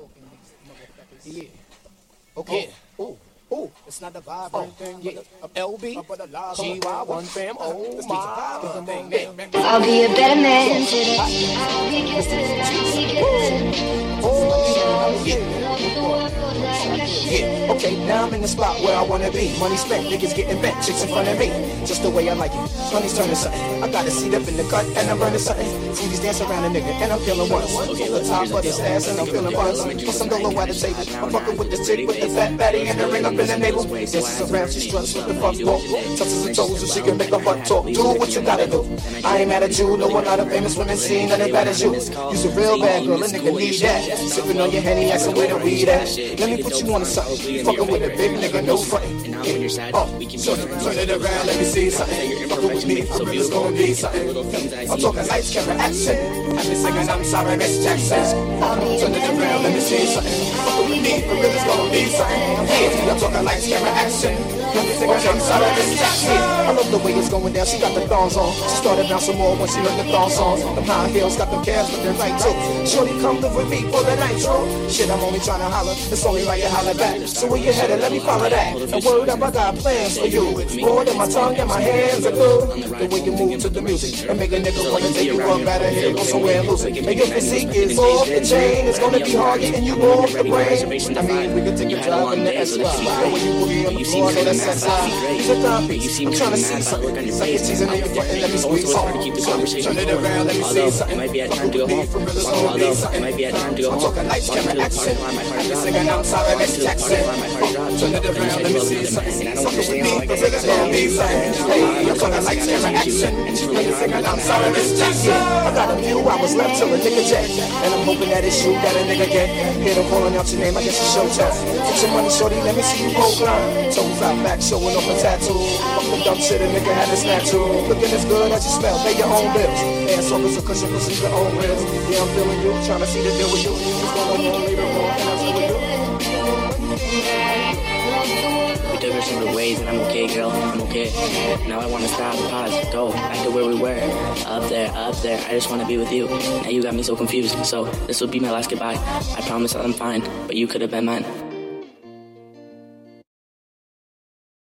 talking these motherfuckers. Yeah. Okay. Yeah. Ooh. Ooh, it's not the vibe or anything. Yeah. LB, GY1 fam, oh my. I'll be a better man today. I'll be good, I'll be good. Oh, yeah. Yeah, okay, now I'm in the spot where I wanna be. Money spent, niggas getting bent, chicks in front of me. Just the way I like it, money's turning something. I got a seat up in the cut and I'm running something. Ladies dance around a nigga and I'm feeling once. Feel the top of his ass and I'm feeling buns. Put some dough at the table, I'm fucking with the chick with the fat fatty and the ring up in the navel. Dances around, she struts with the front ball. Touches her toes and she can make her butt talk. Do what you gotta do, I ain't mad at you. No one out of famous women seen nothing bad as you. You's a real bad girl, a nigga need that. Sipping on your Henny, asking where the weed at. Let me put you on the side. Fuckin' with a big nigga, no frontin'. And now when you're sad, we can be friends. Turn it around, let me see something. Fuckin' with me, I'm really gonna be something. I'm talking lights, camera, action. I've been singing, I'm sorry, Miss Jackson. Turn it around, let me see something. Fuckin' with me, I'm really gonna be something. Hey, I'm talking lights, camera, action. I've been singing, I'm sorry, Miss Jackson. I love the way it's going down, she got the thongs on. She started bouncing more when she heard the thong songs. The high heels got them calves with their right too. Shorty come live with me for the nitro. Shit, I'm only trying to holler, it's only right to holler back. So where you headed, let me follow that. And word up, I got plans for you. More than my tongue and my hands are good. The way you move to the music and make a nigga wanna take you up out of here, go somewhere and lose it. And your physique is off the chain, it's gonna be hard getting you off the brain. I mean, we could take a drive in the S5. When you put me on the floor, so that's S5. It's a timepiece, I'm trying to see something. Like it's teasing in your front and let me squeeze something. Turn it around, let me see something. Might be at time to go home. Although, it might be at time to go home. I'm sorry, Miss Jackson. Turn it around, let me see something. I'm talking like camera action. I'm sorry, Miss Jackson. I got a few hours left till a nigga jack, and I'm hoping that it's you that a nigga get. Hit him calling out your name, I guess you show tough. Put your money, shorty, let me see you roll climb. Toes out back, showing off a tattoo. Fuck the dumb shit, a nigga had a tattoo. Looking as good as you smell, pay your own bills. Ass off is a cushion, pushing your own ribs. Yeah, I'm feeling you, trying to see the deal with you. What's going on later on, and I'm still with you. We took her separate ways and I'm okay, girl, I'm okay. Now I want to stop, pause, go, back to where we were. Up there, up there, I just want to be with you. Now you got me so confused, so this will be my last goodbye. I promise that I'm fine, but you could have been mine.